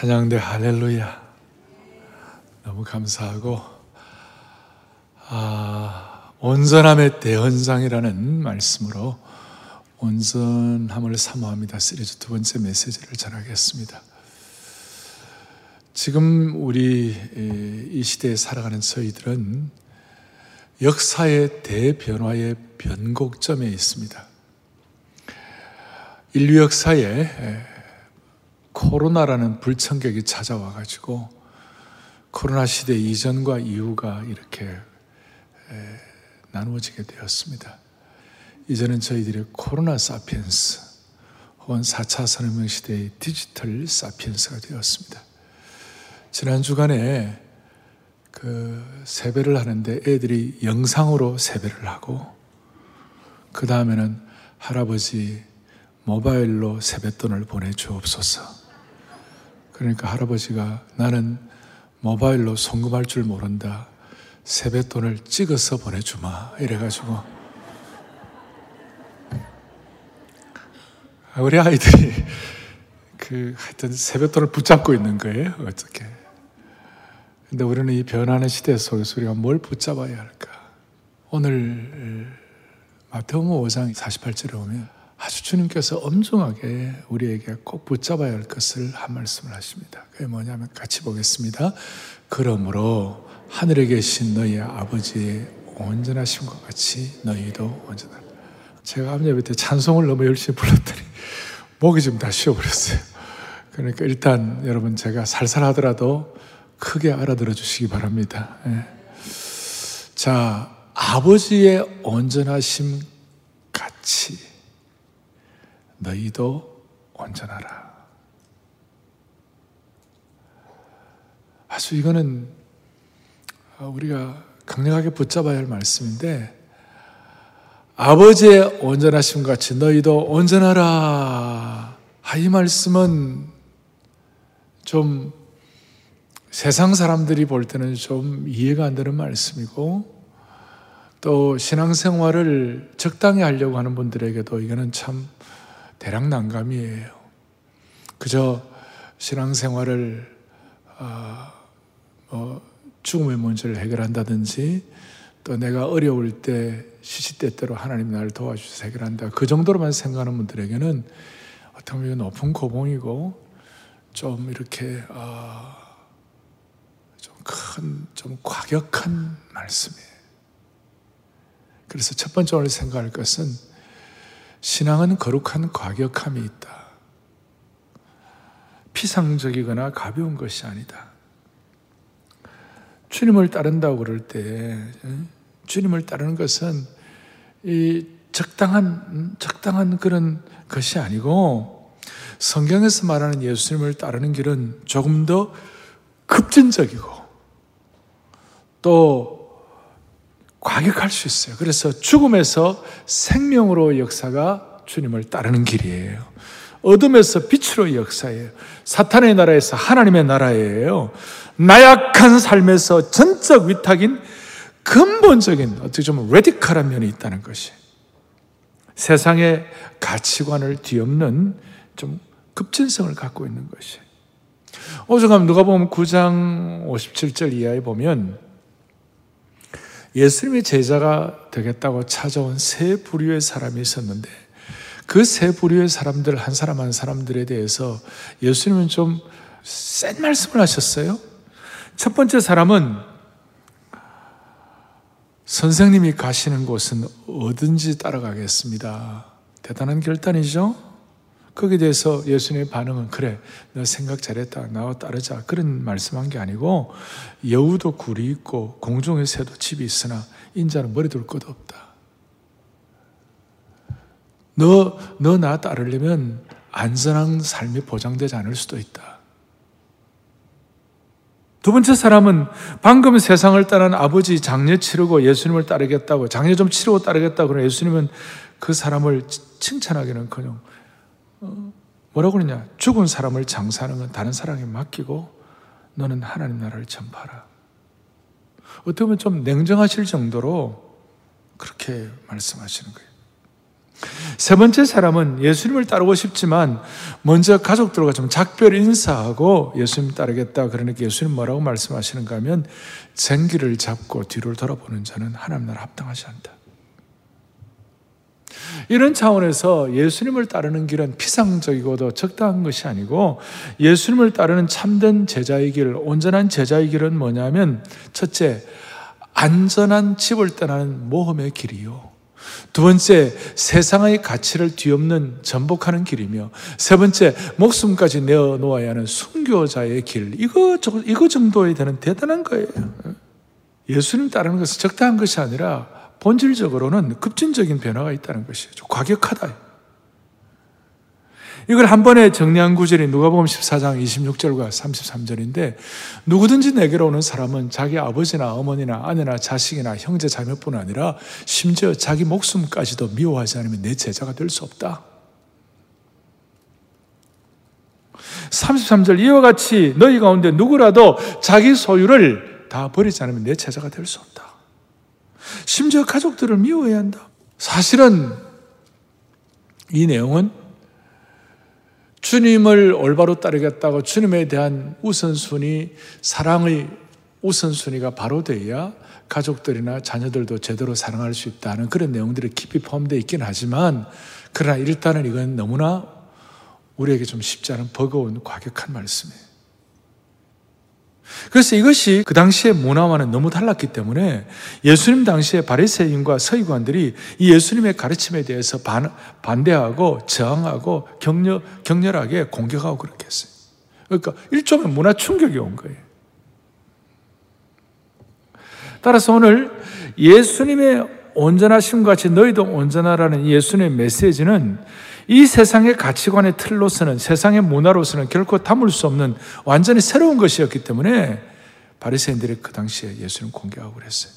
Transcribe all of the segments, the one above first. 찬양대 할렐루야. 너무 감사하고, 온전함의 대헌상이라는 말씀으로 온전함을 사모합니다 시리즈 두 번째 메시지를 전하겠습니다. 지금 우리 이 시대에 살아가는 저희들은 역사의 대변화의 변곡점에 있습니다. 인류 역사에 코로나라는 불청객이 찾아와 가지고 코로나 시대 이전과 이후가 이렇게 나누어지게 되었습니다. 이제는 저희들이 코로나 사피엔스 혹은 4차 산업혁명 시대의 디지털 사피엔스가 되었습니다. 지난 주간에 세배를 하는데 애들이 영상으로 세배를 하고, 그 다음에는 할아버지 모바일로 세뱃돈을 보내주옵소서. 그러니까 할아버지가 나는 모바일로 송금할 줄 모른다, 세뱃돈을 찍어서 보내주마 이래가지고 우리 아이들이 하여튼 세뱃돈을 붙잡고 있는 거예요. 어떻게? 근데 우리는 이 변하는 시대 속에서 우리가 뭘 붙잡아야 할까? 오늘 마태복음 5장 48절에 보면 아주 주님께서 엄중하게 우리에게 꼭 붙잡아야 할 것을 한 말씀을 하십니다. 그게 뭐냐면, 같이 보겠습니다. 그러므로 하늘에 계신 너희의 아버지의 온전하심과 같이 너희도 온전하라. 제가 암예배 때 찬송을 너무 열심히 불렀더니 목이 지금 다 쉬어버렸어요. 그러니까 일단 여러분, 제가 살살하더라도 크게 알아들어 주시기 바랍니다. 예. 자, 아버지의 온전하심 같이 너희도 온전하라. 아주 이거는 우리가 강력하게 붙잡아야 할 말씀인데, 아버지의 온전하심 같이 너희도 온전하라. 이 말씀은 좀 세상 사람들이 볼 때는 좀 이해가 안 되는 말씀이고, 또 신앙생활을 적당히 하려고 하는 분들에게도 이거는 참 대략 난감이에요. 그저 신앙생활을 죽음의 문제를 해결한다든지, 또 내가 어려울 때 시시때때로 하나님 나를 도와주셔서 해결한다, 그 정도로만 생각하는 분들에게는 어떻게 보면 높은 고봉이고, 좀 이렇게 좀 과격한 말씀이에요. 그래서 첫 번째 오늘 생각할 것은, 신앙은 거룩한 과격함이 있다. 피상적이거나 가벼운 것이 아니다. 주님을 따른다고 그럴 때, 주님을 따르는 것은 이 적당한 그런 것이 아니고, 성경에서 말하는 예수님을 따르는 길은 조금 더 급진적이고 또 과격할 수 있어요. 그래서 죽음에서 생명으로의 역사가 주님을 따르는 길이에요. 어둠에서 빛으로의 역사예요. 사탄의 나라에서 하나님의 나라예요. 나약한 삶에서 전적 위탁인 근본적인, 어떻게 좀 레디컬한 면이 있다는 것이, 세상의 가치관을 뒤엎는 좀 급진성을 갖고 있는 것이. 오죽하면 누가 보면 9장 57절 이하에 보면, 예수님의 제자가 되겠다고 찾아온 세 부류의 사람이 있었는데, 그 세 부류의 사람들 한 사람 한 사람들에 대해서 예수님은 좀 센 말씀을 하셨어요. 첫 번째 사람은, 선생님이 가시는 곳은 어딘지 따라가겠습니다. 대단한 결단이죠. 거기에 대해서 예수님의 반응은, 그래, 너 생각 잘했다, 나와 따르자, 그런 말씀한 게 아니고, 여우도 굴이 있고 공중의 새도 집이 있으나 인자는 머리 둘 곳도 없다. 너 나 따르려면 안전한 삶이 보장되지 않을 수도 있다. 두 번째 사람은, 방금 세상을 따른 아버지 장례 치르고 예수님을 따르겠다고, 장례 좀 치르고 따르겠다고 그러나 예수님은 그 사람을 칭찬하기는커녕 뭐라고 그러냐, 죽은 사람을 장사하는 건 다른 사람에게 맡기고 너는 하나님 나라를 전파하라. 어떻게 보면 좀 냉정하실 정도로 그렇게 말씀하시는 거예요. 세 번째 사람은 예수님을 따르고 싶지만 먼저 가족들과 좀 작별 인사하고 예수님 따르겠다. 그러니까 예수님 뭐라고 말씀하시는가 하면 쟁기를 잡고 뒤를 돌아보는 자는 하나님 나라 합당하지 않다. 이런 차원에서 예수님을 따르는 길은 피상적이고도 적당한 것이 아니고 예수님을 따르는 참된 제자의 길, 온전한 제자의 길은 뭐냐면 첫째, 안전한 집을 떠나는 모험의 길이요. 두 번째, 세상의 가치를 뒤엎는 전복하는 길이며 세 번째, 목숨까지 내어놓아야 하는 순교자의 길. 이거 정도에 되는 대단한 거예요. 예수님 따르는 것은 적당한 것이 아니라 본질적으로는 급진적인 변화가 있다는 것이죠. 과격하다. 이걸 한 번에 정리한 구절이 누가복음 14장 26절과 33절인데 누구든지 내게로 오는 사람은 자기 아버지나 어머니나 아내나 자식이나 형제 자매뿐 아니라 심지어 자기 목숨까지도 미워하지 않으면 내 제자가 될 수 없다. 33절 이와 같이 너희 가운데 누구라도 자기 소유를 다 버리지 않으면 내 제자가 될 수 없다. 심지어 가족들을 미워해야 한다. 사실은 이 내용은 주님을 올바로 따르겠다고 주님에 대한 우선순위, 사랑의 우선순위가 바로 돼야 가족들이나 자녀들도 제대로 사랑할 수 있다는 그런 내용들이 깊이 포함되어 있긴 하지만 그러나 일단은 이건 너무나 우리에게 좀 쉽지 않은 버거운 과격한 말씀이에요. 그래서 이것이 그 당시의 문화와는 너무 달랐기 때문에 예수님 당시의 바리새인과 서기관들이 이 예수님의 가르침에 대해서 반대하고 저항하고 격렬하게 공격하고 그렇게 했어요. 그러니까 일종의 문화 충격이 온 거예요. 따라서 오늘 예수님의 온전하심 같이 너희도 온전하라는 예수님의 메시지는 이 세상의 가치관의 틀로서는 세상의 문화로서는 결코 담을 수 없는 완전히 새로운 것이었기 때문에 바리새인들이 그 당시에 예수님 공격하고 그랬어요.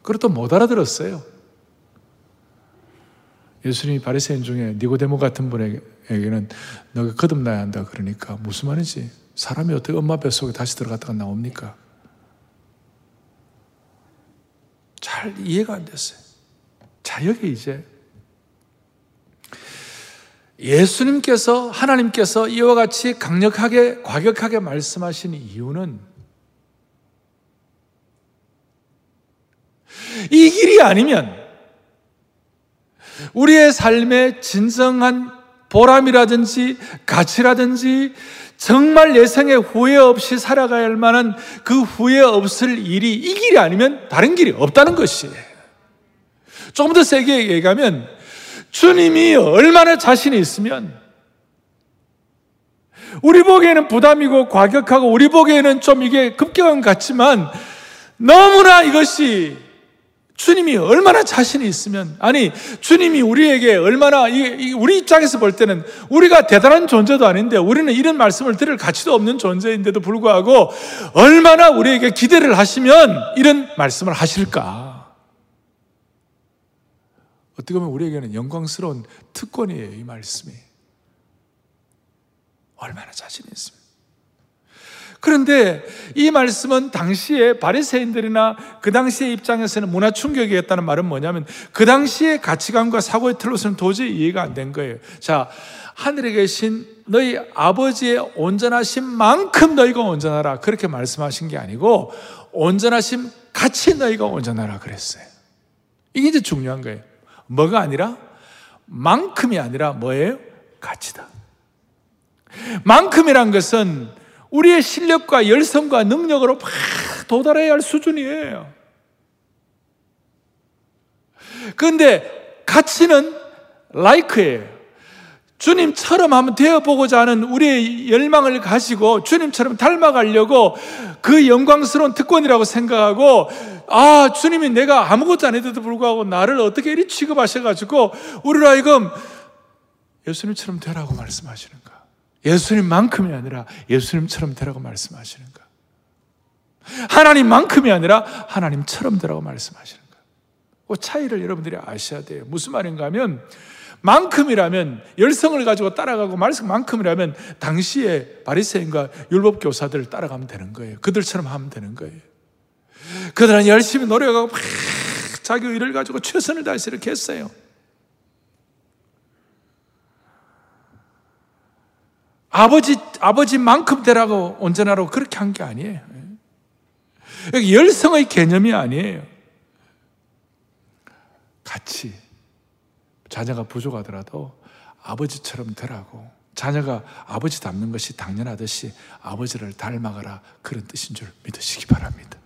그것도 못 알아들었어요. 예수님이 바리새인 중에 니고데모 같은 분에게는 너가 거듭나야 한다 그러니까 무슨 말인지 사람이 어떻게 엄마 뱃속에 다시 들어갔다가 나옵니까? 잘 이해가 안 됐어요. 자, 여기 이제 예수님께서 하나님께서 이와 같이 강력하게 과격하게 말씀하신 이유는 이 길이 아니면 우리의 삶의 진정한 보람이라든지 가치라든지 정말 예생에 후회 없이 살아가야 할 만한 그 후회 없을 일이 이 길이 아니면 다른 길이 없다는 것이에요. 조금 더 세게 얘기하면 주님이 얼마나 자신이 있으면 우리 보기에는 부담이고 과격하고 우리 보기에는 좀 이게 급격한 것 같지만 너무나 이것이 주님이 얼마나 자신이 있으면 아니 주님이 우리에게 얼마나 우리 입장에서 볼 때는 우리가 대단한 존재도 아닌데 우리는 이런 말씀을 들을 가치도 없는 존재인데도 불구하고 얼마나 우리에게 기대를 하시면 이런 말씀을 하실까. 어떻게 보면 우리에게는 영광스러운 특권이에요. 이 말씀이 얼마나 자신이 있습니까? 그런데 이 말씀은 당시에 바리새인들이나 그 당시의 입장에서는 문화 충격이었다는 말은 뭐냐면 그 당시의 가치관과 사고의 틀로서는 도저히 이해가 안 된 거예요. 자, 하늘에 계신 너희 아버지의 온전하신 만큼 너희가 온전하라 그렇게 말씀하신 게 아니고 온전하신 같이 너희가 온전하라 그랬어요. 이게 이제 중요한 거예요. 뭐가 아니라? 만큼이 아니라 뭐예요? 가치다. 만큼이란 것은 우리의 실력과 열성과 능력으로 막 도달해야 할 수준이에요. 그런데 가치는 like예요. 주님처럼 한번 되어보고자 하는 우리의 열망을 가지고 주님처럼 닮아가려고 그 영광스러운 특권이라고 생각하고 아 주님이 내가 아무것도 안 해도 불구하고 나를 어떻게 이리 취급하셔가지고 우리로 하여금 예수님처럼 되라고 말씀하시는가. 예수님만큼이 아니라 예수님처럼 되라고 말씀하시는가. 하나님만큼이 아니라 하나님처럼 되라고 말씀하시는가. 그 차이를 여러분들이 아셔야 돼요. 무슨 말인가 하면 만큼이라면 열성을 가지고 따라가고 말씀만큼이라면 당시에 바리새인과 율법교사들을 따라가면 되는 거예요. 그들처럼 하면 되는 거예요. 그들은 열심히 노력하고 막 자기 의를 가지고 최선을 다해서 이렇게 했어요. 아버지만큼 되라고 온전하라고 그렇게 한 게 아니에요. 열성의 개념이 아니에요. 같이 자녀가 부족하더라도 아버지처럼 되라고, 자녀가 아버지 닮는 것이 당연하듯이 아버지를 닮아가라, 그런 뜻인 줄 믿으시기 바랍니다.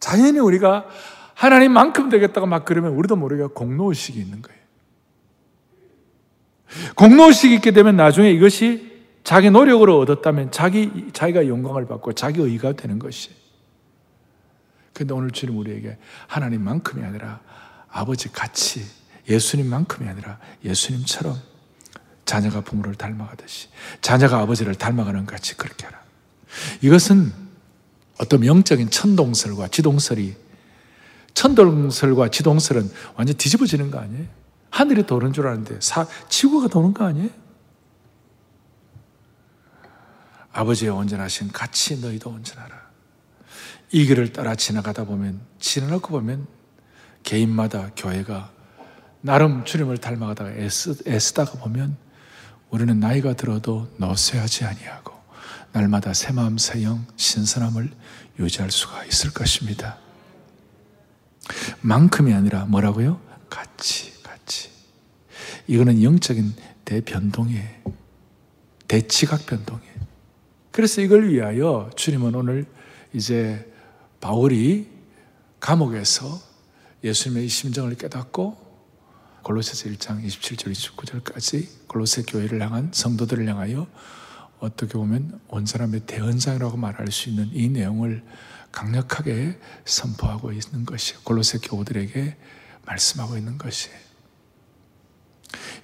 자연히 우리가 하나님만큼 되겠다고 막 그러면 우리도 모르게 공로의식이 있는 거예요. 공로의식이 있게 되면 나중에 이것이 자기 노력으로 얻었다면 자기가 영광을 받고 자기 의가 되는 것이. 그런데 오늘 주님 우리에게 하나님만큼이 아니라 아버지같이, 예수님만큼이 아니라 예수님처럼 자녀가 부모를 닮아가듯이, 자녀가 아버지를 닮아가는 것 같이 그렇게 하라. 이것은 어떤 영적인 천동설과 지동설이, 천동설과 지동설은 완전 뒤집어지는 거 아니에요? 하늘이 도는 줄 아는데 지구가 도는 거 아니에요? 아버지의 온전하신 같이 너희도 온전하라. 이 길을 따라 지나가다 보면 개인마다 교회가 나름 주님을 닮아가다가 애쓰다가 보면 우리는 나이가 들어도 노쇠하지 아니하고 날마다 새 마음 새 영 신선함을 유지할 수가 있을 것입니다. 만큼이 아니라 뭐라고요? 같이. 이거는 영적인 대변동이에요. 대치각 변동이에요. 그래서 이걸 위하여 주님은 오늘 이제 바울이 감옥에서 예수님의 심정을 깨닫고 골로새서 1장 27절 29절까지 골로새 교회를 향한 성도들을 향하여 어떻게 보면 온 사람의 대언장이라고 말할 수 있는 이 내용을 강력하게 선포하고 있는 것이, 골로새 교우들에게 말씀하고 있는 것이,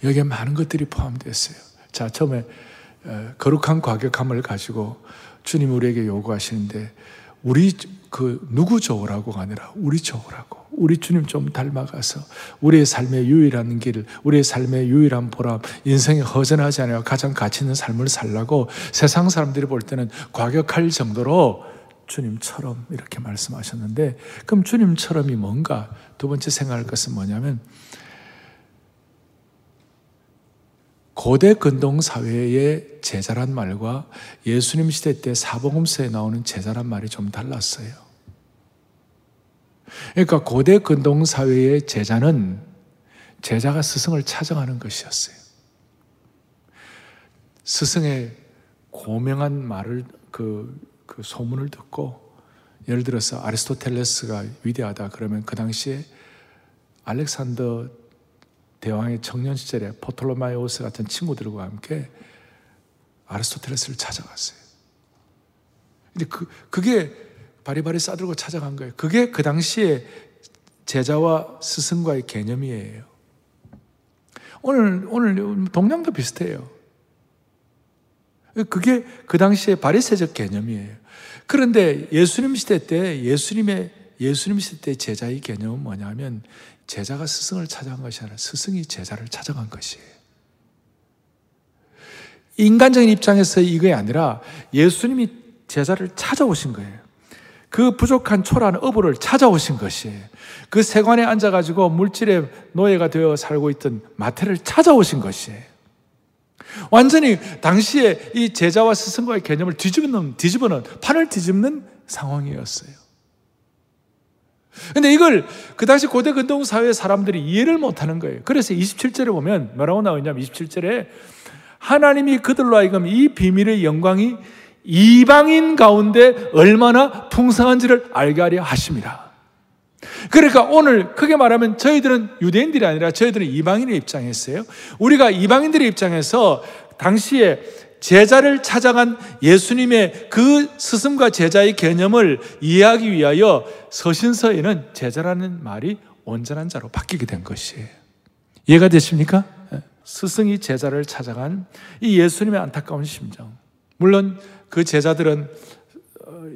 여기에 많은 것들이 포함되어 있어요. 자, 처음에 거룩한 과격함을 가지고 주님 우리에게 요구하시는데 우리 누구 좋으라고가 아니라 우리 좋으라고, 우리 주님 좀 닮아가서 우리의 삶의 유일한 길, 우리의 삶의 유일한 보람, 인생이 허전하지 않아요, 가장 가치 있는 삶을 살라고 세상 사람들이 볼 때는 과격할 정도로 주님처럼 이렇게 말씀하셨는데, 그럼 주님처럼이 뭔가? 두 번째 생각할 것은 뭐냐면, 고대 근동사회의 제자란 말과 예수님 시대 때 사복음서에 나오는 제자란 말이 좀 달랐어요. 그러니까 고대 근동사회의 제자는 제자가 스승을 찾아가는 것이었어요. 스승의 고명한 말을 그 소문을 듣고, 예를 들어서 아리스토텔레스가 위대하다 그러면 그 당시에 알렉산더 대왕의 청년 시절에 포톨로마이오스 같은 친구들과 함께 아리스토텔레스를 찾아갔어요. 근데 그게 바리바리 싸들고 찾아간 거예요. 그게 그 당시에 제자와 스승과의 개념이에요. 오늘 동양도 비슷해요. 그게 그 당시에 바리새적 개념이에요. 그런데 예수님 시대 때 제자의 개념은 뭐냐면, 제자가 스승을 찾아간 것이 아니라 스승이 제자를 찾아간 것이에요. 인간적인 입장에서 이게 아니라 예수님이 제자를 찾아오신 거예요. 그 부족한 초라한 어부를 찾아오신 것이에요. 그 세관에 앉아가지고 물질의 노예가 되어 살고 있던 마태를 찾아오신 것이에요. 완전히 당시에 이 제자와 스승과의 개념을 판을 뒤집는 상황이었어요. 근데 이걸 그 당시 고대 근동사회의 사람들이 이해를 못하는 거예요. 그래서 27절에 보면 뭐라고 나오냐면, 27절에 하나님이 그들로 하여금 이 비밀의 영광이 이방인 가운데 얼마나 풍성한지를 알게 하려 하십니다. 그러니까 오늘 크게 말하면 저희들은 유대인들이 아니라 저희들은 이방인의 입장에 있어요. 우리가 이방인들의 입장에서 당시에 제자를 찾아간 예수님의 그 스승과 제자의 개념을 이해하기 위하여 서신서에는 제자라는 말이 온전한 자로 바뀌게 된 것이에요. 이해가 되십니까? 스승이 제자를 찾아간 이 예수님의 안타까운 심정. 물론 그 제자들은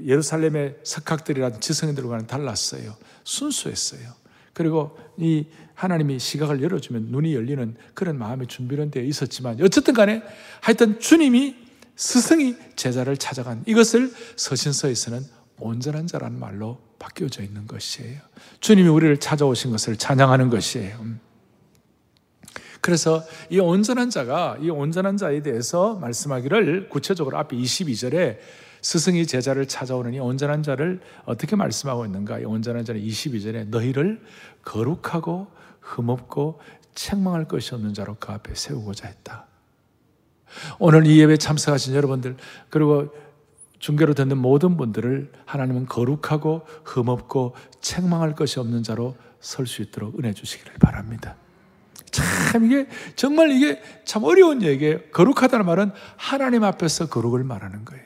예루살렘의 석학들이라는 지성인들과는 달랐어요. 순수했어요. 그리고 이 하나님이 시각을 열어주면 눈이 열리는 그런 마음의 준비는 되어 있었지만, 어쨌든 간에 하여튼 주님이, 스승이 제자를 찾아간 이것을 서신서에서는 온전한 자라는 말로 바뀌어져 있는 것이에요. 주님이 우리를 찾아오신 것을 찬양하는 것이에요. 그래서 이 온전한 자가, 이 온전한 자에 대해서 말씀하기를 구체적으로 앞에 22절에 스승이 제자를 찾아오는 이 온전한 자를 어떻게 말씀하고 있는가? 이 온전한 자는 22절에 너희를 거룩하고 흠없고 책망할 것이 없는 자로 그 앞에 세우고자 했다. 오늘 이 예배에 참석하신 여러분들, 그리고 중계로 듣는 모든 분들을 하나님은 거룩하고 흠없고 책망할 것이 없는 자로 설 수 있도록 은혜 주시기를 바랍니다. 참 이게 정말 이게 참 어려운 얘기예요. 거룩하다는 말은 하나님 앞에서 거룩을 말하는 거예요.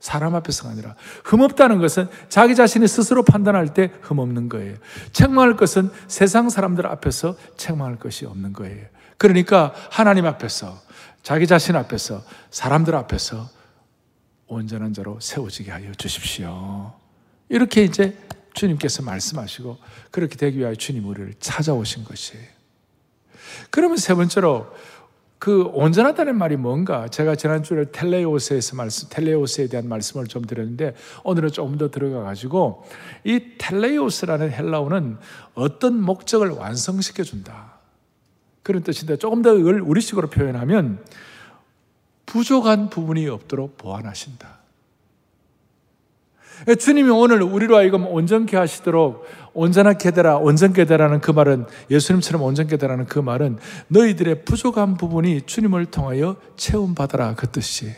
사람 앞에서가 아니라, 흠없다는 것은 자기 자신이 스스로 판단할 때 흠없는 거예요. 책망할 것은 세상 사람들 앞에서 책망할 것이 없는 거예요. 그러니까 하나님 앞에서, 자기 자신 앞에서, 사람들 앞에서 온전한 자로 세워지게 하여 주십시오. 이렇게 이제 주님께서 말씀하시고, 그렇게 되기 위하여 주님 우리를 찾아오신 것이에요. 그러면 세 번째로 그 온전하다는 말이 뭔가, 제가 지난주에 텔레오스에 대한 말씀을 좀 드렸는데, 오늘은 조금 더 들어가가지고 이 텔레오스라는 헬라어는 어떤 목적을 완성시켜준다, 그런 뜻인데, 조금 더 이걸 우리식으로 표현하면 부족한 부분이 없도록 보완하신다. 주님이 오늘 우리로 하여금 온전케 하시도록, 온전하게 되라, 온전케 되라는 그 말은, 예수님처럼 온전케 되라는 그 말은 너희들의 부족한 부분이 주님을 통하여 채움받아라, 그 뜻이에요.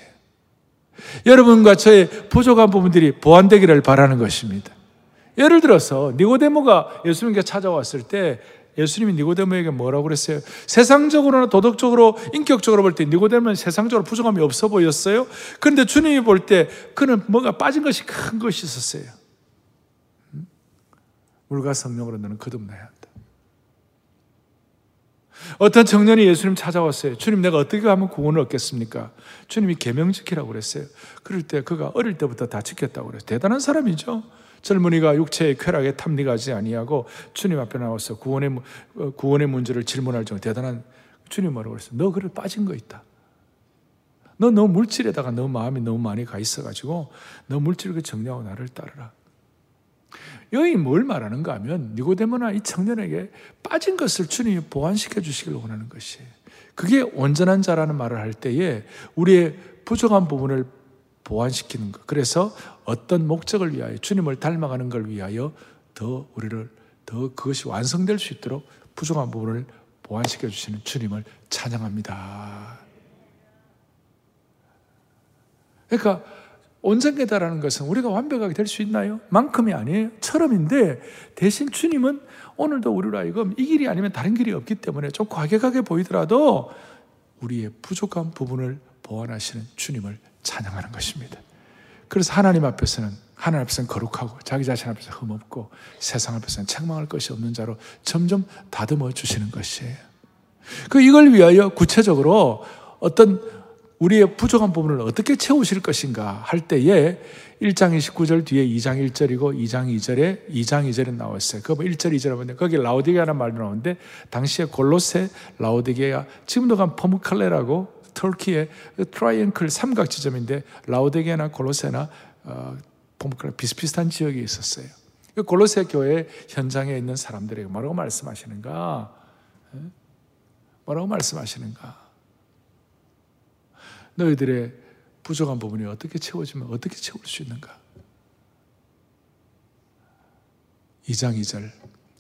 여러분과 저의 부족한 부분들이 보완되기를 바라는 것입니다. 예를 들어서 니고데모가 예수님께 찾아왔을 때 예수님이 니고데모에게 뭐라고 그랬어요? 세상적으로나 도덕적으로, 인격적으로 볼 때 니고데모는 세상적으로 부족함이 없어 보였어요. 그런데 주님이 볼 때 그는 뭔가 빠진 것이, 큰 것이 있었어요. 물과 성령으로 너는 거듭나야 한다. 어떤 청년이 예수님 찾아왔어요. 주님, 내가 어떻게 하면 구원을 얻겠습니까? 주님이 계명 지키라고 그랬어요. 그럴 때 그가 어릴 때부터 다 지켰다고 그랬어요. 대단한 사람이죠. 젊은이가 육체의 쾌락에 탐닉하지 아니하고 주님 앞에 나와서 구원의 문제를 질문할 정도 대단한, 주님 뭐라고 그랬어요? 너 그래 빠진 거 있다. 너 너무 물질에다가 너 마음이 너무 많이 가 있어가지고 너 물질을 정리하고 나를 따르라. 여기 뭘 말하는가 하면 니고데모나 이 청년에게 빠진 것을 주님이 보완시켜 주시길 원하는 것이에요. 그게 온전한 자라는 말을 할 때에 우리의 부족한 부분을 보완시키는 것. 그래서 어떤 목적을 위하여, 주님을 닮아가는 걸 위하여 더 우리를, 더 그것이 완성될 수 있도록 부족한 부분을 보완시켜 주시는 주님을 찬양합니다. 그러니까 온전하다라는 것은 우리가 완벽하게 될 수 있나요? 만큼이 아니에요. 처럼인데, 대신 주님은 오늘도 우리로 하여금 이 길이 아니면 다른 길이 없기 때문에 좀 과격하게 보이더라도 우리의 부족한 부분을 보완하시는 주님을 찬양하는 것입니다. 그래서 하나님 앞에서는 거룩하고, 자기 자신 앞에서 흠없고, 세상 앞에서는 책망할 것이 없는 자로 점점 다듬어 주시는 것이에요. 이걸 위하여 구체적으로 어떤 우리의 부족한 부분을 어떻게 채우실 것인가 할 때에 1장 29절 뒤에 2장 1절이고 2장 2절에 나왔어요. 그거 1절 2절에 보면 거기 라오디게아라는 말이 나오는데, 당시에 골로새, 라오디게아, 지금도 간 포무칼레라고 터키의 트라이앵클 삼각지점인데 라오디게아나 골로새나 비슷비슷한 지역에 있었어요. 골로새 교회 현장에 있는 사람들에게 뭐라고 말씀하시는가? 너희들의 부족한 부분이 어떻게 채워지면 어떻게 채울 수 있는가? 2장 2절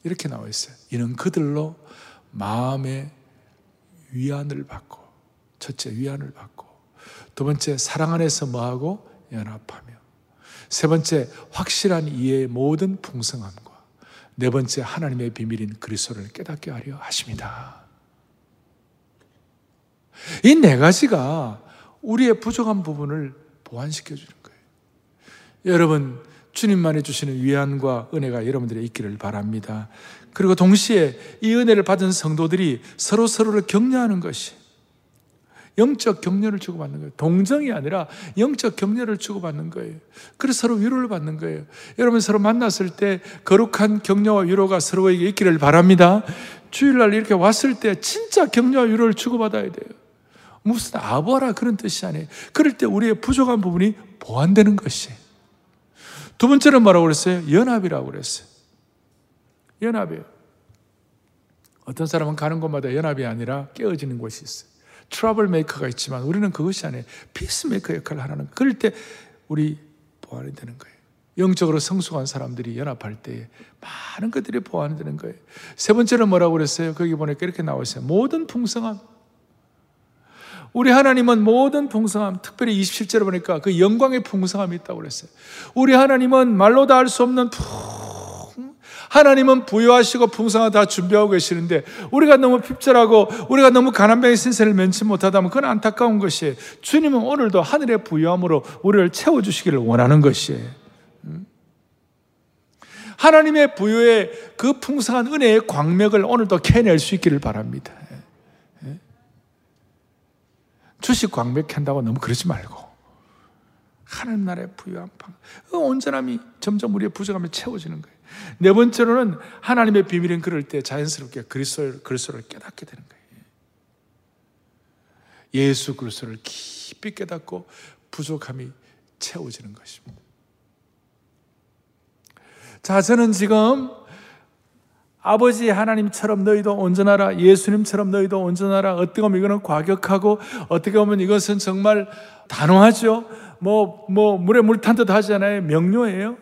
이렇게 나와 있어요. 이는 그들로 마음의 위안을 받고, 첫째 위안을 받고, 두 번째 사랑 안에서 뭐하고 연합하며, 세 번째 확실한 이해의 모든 풍성함과, 네 번째 하나님의 비밀인 그리스도를 깨닫게 하려 하십니다. 이 네 가지가 우리의 부족한 부분을 보완시켜 주는 거예요. 여러분, 주님만이 주시는 위안과 은혜가 여러분들에게 있기를 바랍니다. 그리고 동시에 이 은혜를 받은 성도들이 서로서로를 격려하는 것이, 영적 격려를 주고받는 거예요. 동정이 아니라 영적 격려를 주고받는 거예요. 그래서 서로 위로를 받는 거예요. 여러분, 서로 만났을 때 거룩한 격려와 위로가 서로에게 있기를 바랍니다. 주일날 이렇게 왔을 때 진짜 격려와 위로를 주고받아야 돼요. 무슨 아부하라 그런 뜻이 아니에요. 그럴 때 우리의 부족한 부분이 보완되는 것이에요. 두 번째는 뭐라고 그랬어요? 연합이라고 그랬어요. 연합이에요. 어떤 사람은 가는 곳마다 연합이 아니라 깨어지는 곳이 있어요. 트러블 메이커가 있지만 우리는 그것이 아니에요. 피스 메이커 역할을 하라는 거예요. 그럴 때 우리 보완이 되는 거예요. 영적으로 성숙한 사람들이 연합할 때에 많은 것들이 보완이 되는 거예요. 세 번째는 뭐라고 그랬어요? 거기 보니까 이렇게 나와 있어요. 모든 풍성함. 우리 하나님은 모든 풍성함, 특별히 27절을 보니까 그 영광의 풍성함이 있다고 그랬어요. 우리 하나님은 말로 다 알 수 없는 하나님은 부여하시고 풍성하게 다 준비하고 계시는데 우리가 너무 핍절하고 우리가 너무 가난병의 신세를 면치 못하다면 그건 안타까운 것이에요. 주님은 오늘도 하늘의 부여함으로 우리를 채워주시기를 원하는 것이에요. 하나님의 부여의 그 풍성한 은혜의 광맥을 오늘도 캐낼 수 있기를 바랍니다. 주식 광맥 캔다고 너무 그러지 말고 하나님 나라의 부유한 방, 그 온전함이 점점 우리의 부족함에 채워지는 거예요. 네 번째로는 하나님의 비밀인 그럴 때 자연스럽게 그리스도를 깨닫게 되는 거예요. 예수 그리스도를 깊이 깨닫고 부족함이 채워지는 것입니다. 자, 저는 지금 아버지 하나님처럼 너희도 온전하라, 예수님처럼 너희도 온전하라. 어떻게 보면 이거는 과격하고 어떻게 보면 이것은 정말 단호하죠. 뭐 물에 물 탄 듯 하잖아요. 명료예요.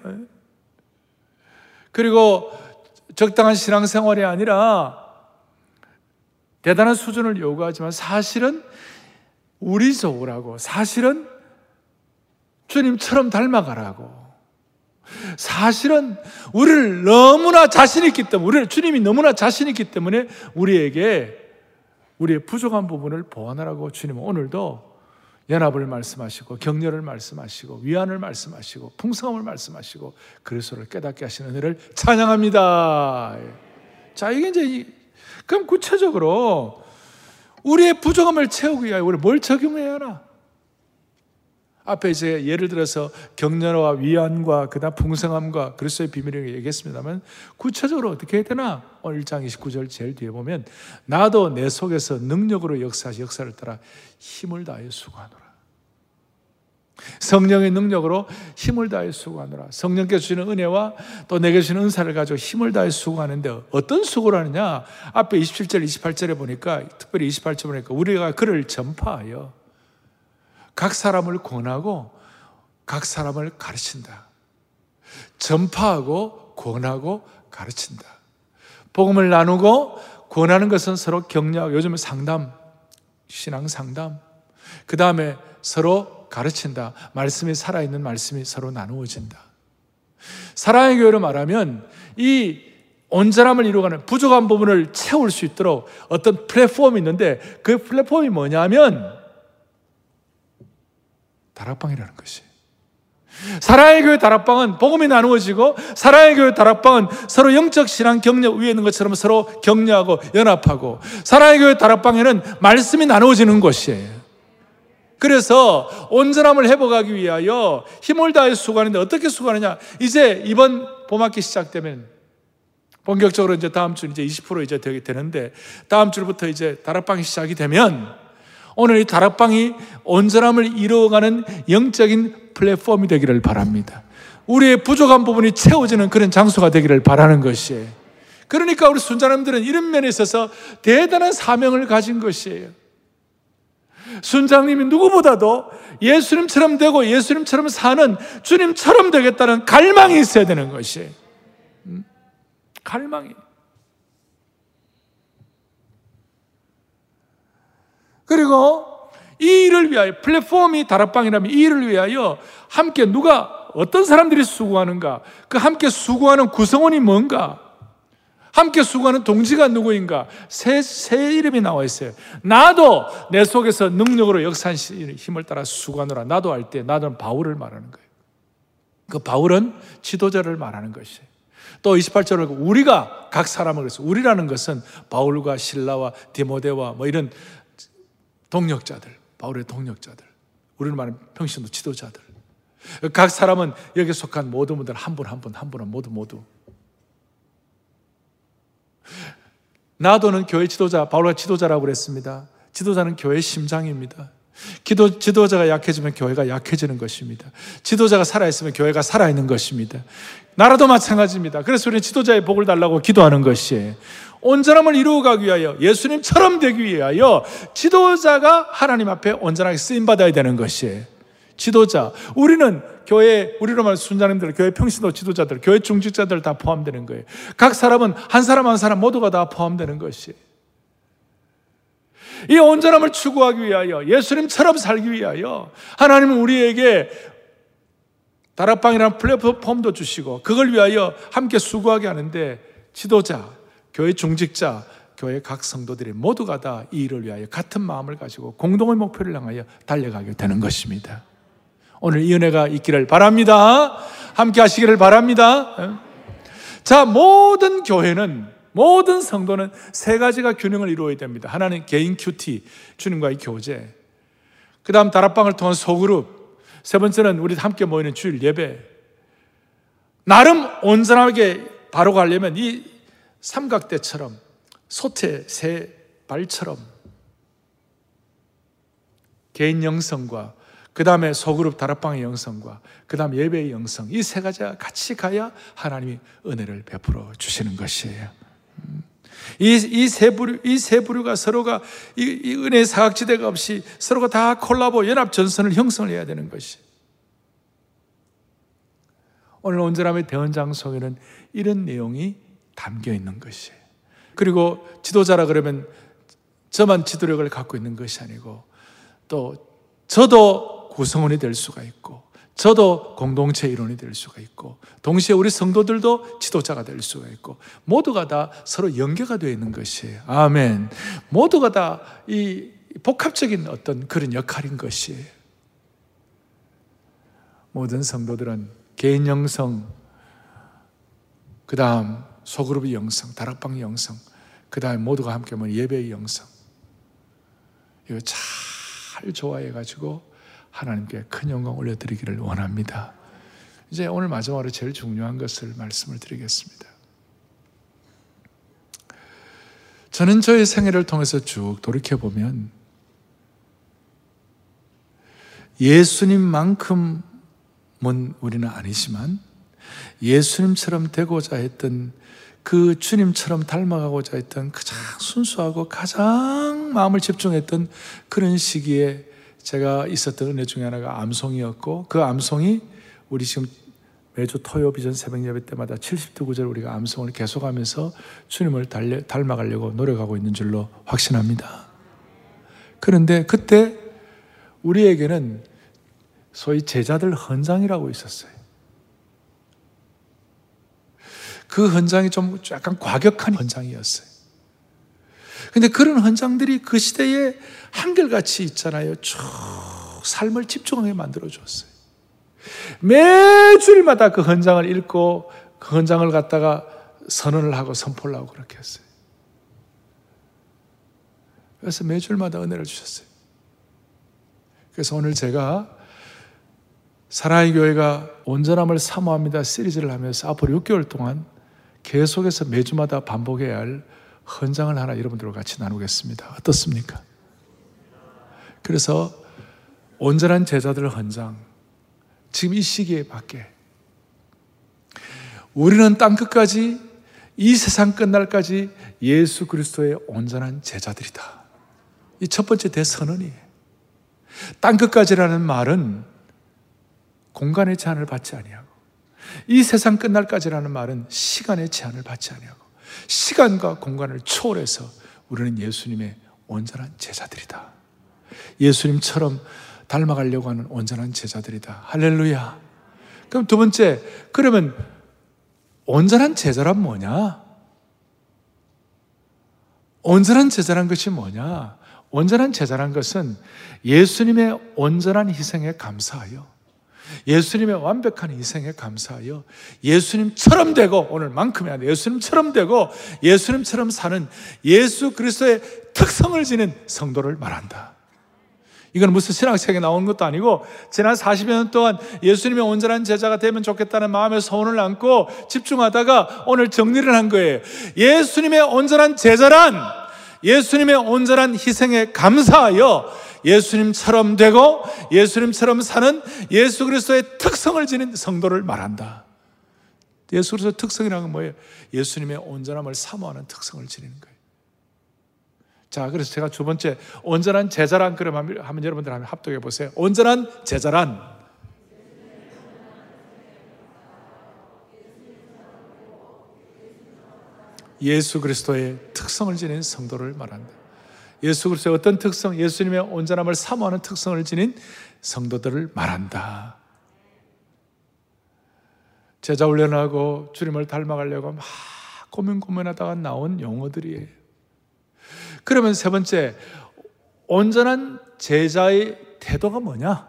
그리고 적당한 신앙생활이 아니라 대단한 수준을 요구하지만 사실은 우리 좋으라고, 사실은 주님처럼 닮아가라고, 사실은 우리를 너무나 자신 있기 때문에, 우리를 주님이 너무나 자신 있기 때문에 우리에게 우리의 부족한 부분을 보완하라고 주님은 오늘도 연합을 말씀하시고 격려를 말씀하시고 위안을 말씀하시고 풍성함을 말씀하시고 그리스도를 깨닫게 하시는 은혜를 찬양합니다. 자, 이게 이제 그럼 구체적으로 우리의 부족함을 채우기 위하여 우리 뭘 적용해야 하나? 앞에 이제 예를 들어서 격려와 위안과 그다음 풍성함과 그리스도의 비밀을 얘기했습니다만 구체적으로 어떻게 해야 되나? 오늘 1장 29절 제일 뒤에 보면 나도 내 속에서 능력으로 역사하시 역사를 따라 힘을 다해 수고하노라. 성령의 능력으로 힘을 다해 수고하노라. 성령께서 주시는 은혜와 또 내게 주시는 은사를 가지고 힘을 다해 수고하는데 어떤 수고를 하느냐? 앞에 27절 28절에 보니까, 특별히 28절 보니까 우리가 그를 전파하여 각 사람을 권하고 각 사람을 가르친다. 전파하고 권하고 가르친다. 복음을 나누고 권하는 것은 서로 격려하고, 요즘은 상담, 신앙 상담, 그 다음에 서로 가르친다. 말씀이 살아있는 말씀이 서로 나누어진다. 사랑의 교회로 말하면 이 온전함을 이루어가는 부족한 부분을 채울 수 있도록 어떤 플랫폼이 있는데 그 플랫폼이 뭐냐면 다락방이라는 것이. 사랑의 교회 다락방은 복음이 나누어지고, 사랑의 교회 다락방은 서로 영적 신앙 격려 위에 있는 것처럼 서로 격려하고 연합하고, 사랑의 교회 다락방에는 말씀이 나누어지는 것이에요. 그래서 온전함을 회복하기 위하여 힘을 다해 수고하는데 어떻게 수고하느냐? 이제 이번 봄학기 시작되면 본격적으로 이제 다음 주 이제 20% 이제 되게 되는데 다음 주부터 이제 다락방이 시작이 되면 오늘 이 다락방이 온전함을 이루어가는 영적인 플랫폼이 되기를 바랍니다. 우리의 부족한 부분이 채워지는 그런 장소가 되기를 바라는 것이에요. 그러니까 우리 순장님들은 이런 면에 있어서 대단한 사명을 가진 것이에요. 순장님이 누구보다도 예수님처럼 되고 예수님처럼 사는, 주님처럼 되겠다는 갈망이 있어야 되는 것이에요. 갈망이. 그리고 이 일을 위하여, 플랫폼이 다락방이라면 이 일을 위하여 함께 누가, 어떤 사람들이 수고하는가, 그 함께 수고하는 구성원이 뭔가, 함께 수고하는 동지가 누구인가, 세 이름이 나와 있어요. 나도 내 속에서 능력으로 역사한 힘을 따라 수고하노라. 나도 할 때 나는 바울을 말하는 거예요. 그 바울은 지도자를 말하는 것이에요. 또 28절을 우리가 각 사람을, 그래서 우리라는 것은 바울과 실라와 디모데와 뭐 이런 동력자들, 바울의 동력자들, 우리는 말하는 평신도 지도자들, 각 사람은 여기에 속한 모든 분들 한 분 모두 나도는 교회 지도자, 바울과 지도자라고 그랬습니다. 지도자는 교회의 심장입니다. 지도자가 약해지면 교회가 약해지는 것입니다. 지도자가 살아있으면 교회가 살아있는 것입니다. 나라도 마찬가지입니다. 그래서 우리는 지도자의 복을 달라고 기도하는 것이에요. 온전함을 이루어가기 위하여, 예수님처럼 되기 위하여 지도자가 하나님 앞에 온전하게 쓰임받아야 되는 것이에요. 지도자, 우리는 교회, 우리로 말해서 순장님들, 교회 평신도 지도자들, 교회 중직자들 다 포함되는 거예요. 각 사람은 한 사람 한 사람 모두가 다 포함되는 것이에요. 이 온전함을 추구하기 위하여, 예수님처럼 살기 위하여 하나님은 우리에게 다락방이라는 플랫폼도 주시고 그걸 위하여 함께 수고하게 하는데, 지도자, 교회 중직자, 교회 각 성도들이 모두가 다 이 일을 위하여 같은 마음을 가지고 공동의 목표를 향하여 달려가게 되는 것입니다. 오늘 이 은혜가 있기를 바랍니다. 함께 하시기를 바랍니다. 자, 모든 교회는, 모든 성도는 세 가지가 균형을 이루어야 됩니다. 하나는 개인 큐티, 주님과의 교제. 그 다음 다락방을 통한 소그룹. 세 번째는 우리 함께 모이는 주일 예배. 나름 온전하게 바로 가려면 이 삼각대처럼, 소태 세 발처럼 개인 영성과, 그 다음에 소그룹 다락방의 영성과, 그 다음 예배의 영성, 이 세 가지가 같이 가야 하나님이 은혜를 베풀어 주시는 것이에요. 이 세 부류가 서로가 이 은혜의 사각지대가 없이 서로가 다 콜라보, 연합 전선을 형성을 해야 되는 것이. 오늘 온전함의 대언장 속에는 이런 내용이 담겨 있는 것이에요. 그리고 지도자라 그러면 저만 지도력을 갖고 있는 것이 아니고, 또 저도 구성원이 될 수가 있고, 저도 공동체 일원이 될 수가 있고, 동시에 우리 성도들도 지도자가 될 수가 있고, 모두가 다 서로 연계가 되어 있는 것이에요. 아멘. 모두가 다 이 복합적인 어떤 그런 역할인 것이에요. 모든 성도들은 개인 영성, 그 다음 소그룹의 영성, 다락방 영성, 그 다음 모두가 함께 모인 예배의 영성, 이거 잘 좋아해가지고 하나님께 큰 영광 올려드리기를 원합니다. 이제 오늘 마지막으로 제일 중요한 것을 말씀을 드리겠습니다. 저는 저의 생애를 통해서 쭉 돌이켜보면 예수님만큼은 우리는 아니지만 예수님처럼 되고자 했던, 그 주님처럼 닮아가고자 했던, 가장 순수하고 가장 마음을 집중했던 그런 시기에 제가 있었던 은혜 중에 하나가 암송이었고, 그 암송이 우리 지금 매주 토요 비전 새벽 예배 때마다 70도 구절 우리가 암송을 계속하면서 주님을 닮아가려고 노력하고 있는 줄로 확신합니다. 그런데 그때 우리에게는 소위 제자들 헌장이라고 있었어요. 그 헌장이 좀 약간 과격한 헌장이었어요. 근데 그런 헌장들이 그 시대에 한결같이 있잖아요. 쭉 삶을 집중하게 만들어줬어요. 매주일마다 그 헌장을 읽고 그 헌장을 갖다가 선언을 하고 선포를 하고 그렇게 했어요. 그래서 매주일마다 은혜를 주셨어요. 그래서 오늘 제가 사랑의 교회가 온전함을 사모합니다 시리즈를 하면서 앞으로 6개월 동안 계속해서 매주마다 반복해야 할 헌장을 하나 여러분들과 같이 나누겠습니다. 어떻습니까? 그래서 온전한 제자들 헌장, 지금 이 시기에 맞게 우리는 땅끝까지, 이 세상 끝날까지 예수 그리스도의 온전한 제자들이다. 이 첫 번째 대선언이에요. 땅끝까지라는 말은 공간의 제한을 받지 아니하고, 이 세상 끝날까지라는 말은 시간의 제한을 받지 아니하고, 시간과 공간을 초월해서 우리는 예수님의 온전한 제자들이다. 예수님처럼 닮아가려고 하는 온전한 제자들이다. 할렐루야. 그럼 두 번째, 그러면 온전한 제자란 뭐냐? 온전한 제자란 것이 뭐냐? 온전한 제자란 것은 예수님의 온전한 희생에 감사하여, 예수님의 완벽한 희생에 감사하여 예수님처럼 되고, 오늘만큼이 아니라 예수님처럼 되고 예수님처럼 사는 예수 그리스도의 특성을 지닌 성도를 말한다. 이건 무슨 신학책에 나온 것도 아니고, 지난 40여 년 동안 예수님의 온전한 제자가 되면 좋겠다는 마음의 소원을 안고 집중하다가 오늘 정리를 한 거예요. 예수님의 온전한 제자란 예수님의 온전한 희생에 감사하여 예수님처럼 되고 예수님처럼 사는 예수 그리스도의 특성을 지닌 성도를 말한다. 예수 그리스도의 특성이라는 건 뭐예요? 예수님의 온전함을 사모하는 특성을 지니는 거예요. 자, 그래서 제가 두 번째 온전한 제자란 그럼 한번 여러분들 한번 합독해 보세요. 온전한 제자란 예수 그리스도의 특성을 지닌 성도를 말한다. 예수 그리스도의 어떤 특성? 예수님의 온전함을 사모하는 특성을 지닌 성도들을 말한다. 제자 훈련하고 주님을 닮아가려고 막 고민하다가 나온 용어들이에요. 그러면 세 번째, 온전한 제자의 태도가 뭐냐?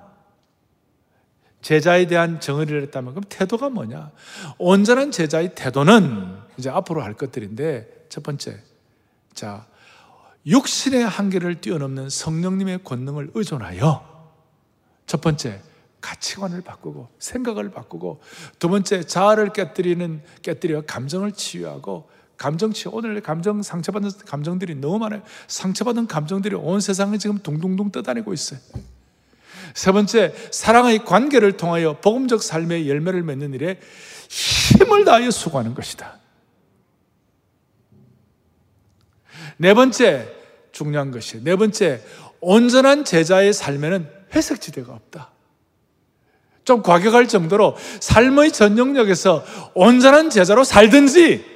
제자에 대한 정의를 했다면 그럼 태도가 뭐냐? 온전한 제자의 태도는 이제 앞으로 할 것들인데, 첫 번째, 자, 육신의 한계를 뛰어넘는 성령님의 권능을 의존하여, 첫 번째, 가치관을 바꾸고 생각을 바꾸고, 두 번째, 자아를 깨뜨려 감정을 치유하고, 감정치유. 오늘 상처받은 감정들이 너무 많아요. 상처받은 감정들이 온 세상에 지금 둥둥둥 떠다니고 있어요. 세 번째, 사랑의 관계를 통하여 복음적 삶의 열매를 맺는 일에 힘을 다하여 수고하는 것이다. 네 번째, 중요한 것이, 네 번째, 온전한 제자의 삶에는 회색지대가 없다. 좀 과격할 정도로 삶의 전 영역에서 온전한 제자로 살든지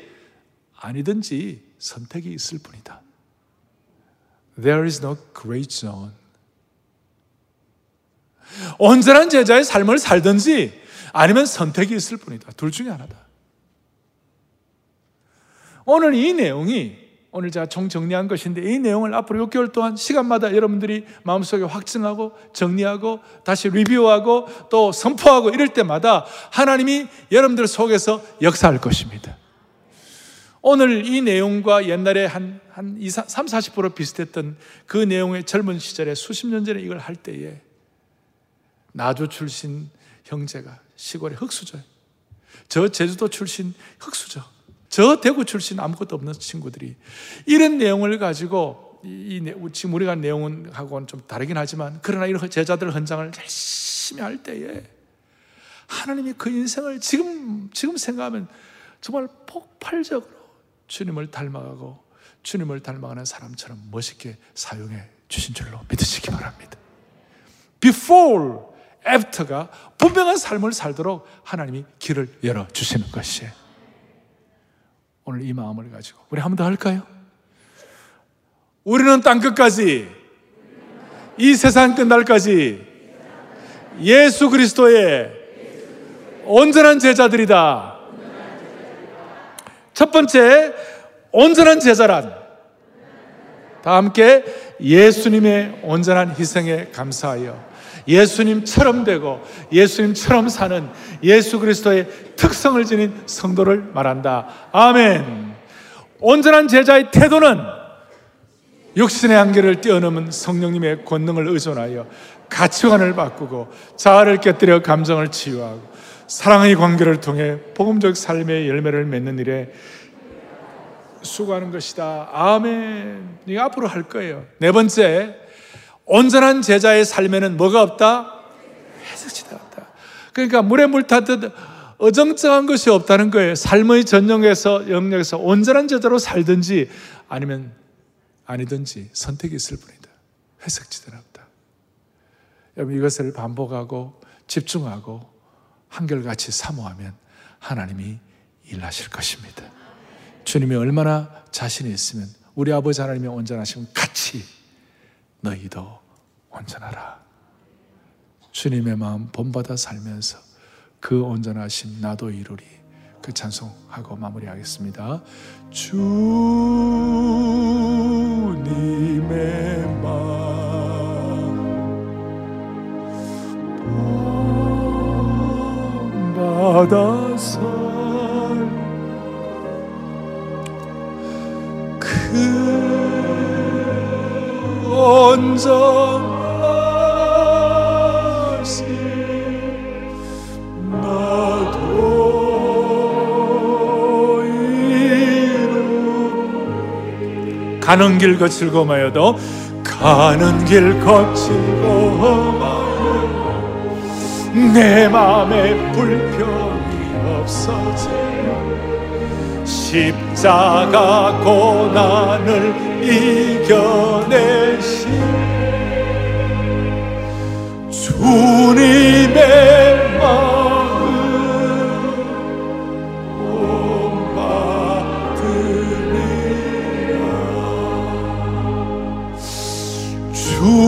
아니든지 선택이 있을 뿐이다. There is no gray zone. 온전한 제자의 삶을 살든지 아니면 선택이 있을 뿐이다. 둘 중에 하나다. 오늘 이 내용이, 오늘 제가 정리한 것인데, 이 내용을 앞으로 6개월 동안 시간마다 여러분들이 마음속에 확증하고 정리하고 다시 리뷰하고 또 선포하고 이럴 때마다 하나님이 여러분들 속에서 역사할 것입니다. 오늘 이 내용과 옛날에 한 30, 40% 비슷했던 그 내용의 젊은 시절에 수십 년 전에 이걸 할 때에 나주 출신 형제가 시골의 흑수저, 저 제주도 출신 흑수저, 저 대구 출신 아무것도 없는 친구들이 이런 내용을 가지고 지금 우리가 내용은 하고는 좀 다르긴 하지만, 그러나 이런 제자들 헌장을 열심히 할 때에 하나님이 그 인생을 지금 생각하면 정말 폭발적으로 주님을 닮아가고 주님을 닮아가는 사람처럼 멋있게 사용해 주신 줄로 믿으시기 바랍니다. Before, after가 분명한 삶을 살도록 하나님이 길을 열어주시는 것이에요. 오늘 이 마음을 가지고 우리 한 번 더 할까요? 우리는 땅끝까지, 이 세상 끝날까지 예수 그리스도의 온전한 제자들이다. 첫 번째, 온전한 제자란, 다 함께 예수님의 온전한 희생에 감사하여 예수님처럼 되고 예수님처럼 사는 예수 그리스도의 특성을 지닌 성도를 말한다. 아멘. 온전한 제자의 태도는 육신의 한계를 뛰어넘은 성령님의 권능을 의존하여 가치관을 바꾸고 자아를 깨뜨려 감정을 치유하고 사랑의 관계를 통해 복음적 삶의 열매를 맺는 일에 수고하는 것이다. 아멘. 이거 앞으로 할 거예요. 네 번째, 온전한 제자의 삶에는 뭐가 없다? 회색지대 없다. 그러니까 물에 물 타듯 어정쩡한 것이 없다는 거예요. 삶의 전 영역에서 온전한 제자로 살든지 아니면 아니든지 선택이 있을 뿐이다. 회색지대는 없다. 여러분, 이것을 반복하고 집중하고 한결같이 사모하면 하나님이 일하실 것입니다. 주님이 얼마나 자신이 있으면, 우리 아버지 하나님이 온전하시면 같이 너희도 온전하라. 주님의 마음 본받아 살면서 그 온전하심 나도 이루리. 그 찬송하고 마무리하겠습니다. 주님의 마음 본받아 살 그 온전하심 나도 이루리. 가는 길 거칠고 마여도 가는 길 거칠고 내 맘에 불평이 없어지는 십자가 고난을 이겨내신 주님의 마음 본받으리라. 주님의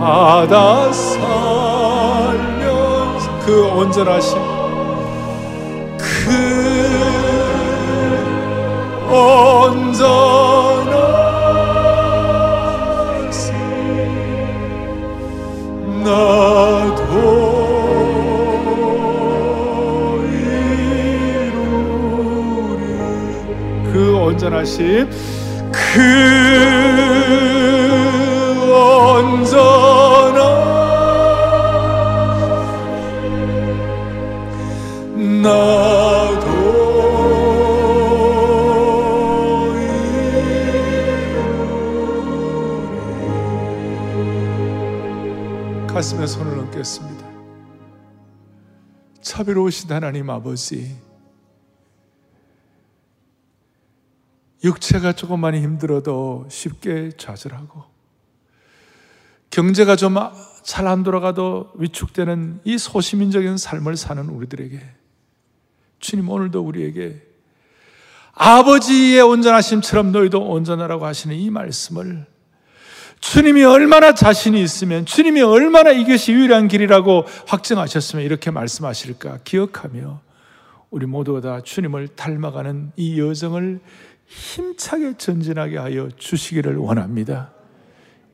바다 살려 그 온전하심, 그 온전하심 나도 이루리. 그 온전하심, 그 온전 나도 이루리. 가슴에 손을 얹겠습니다. 자비로우신 하나님 아버지, 육체가 조금만 힘들어도 쉽게 좌절하고 경제가 좀 잘 안 돌아가도 위축되는 이 소시민적인 삶을 사는 우리들에게 주님, 오늘도 우리에게 아버지의 온전하심처럼 너희도 온전하라고 하시는 이 말씀을 주님이 얼마나 자신이 있으면, 주님이 얼마나 이것이 유일한 길이라고 확증하셨으면 이렇게 말씀하실까 기억하며, 우리 모두가 다 주님을 닮아가는 이 여정을 힘차게 전진하게 하여 주시기를 원합니다.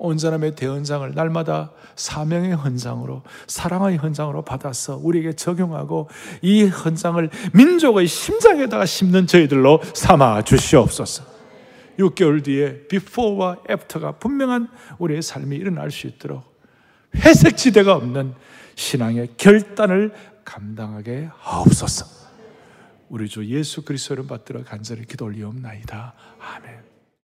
온전함의 대헌장을 날마다 사명의 헌장으로, 사랑의 헌장으로 받아서 우리에게 적용하고 이 헌장을 민족의 심장에다가 심는 저희들로 삼아 주시옵소서. 6개월 뒤에 비포와 애프터가 분명한 우리의 삶이 일어날 수 있도록 회색지대가 없는 신앙의 결단을 감당하게 하옵소서. 우리 주 예수 그리스도를 받들어 간절히 기도 올리옵나이다. 아멘.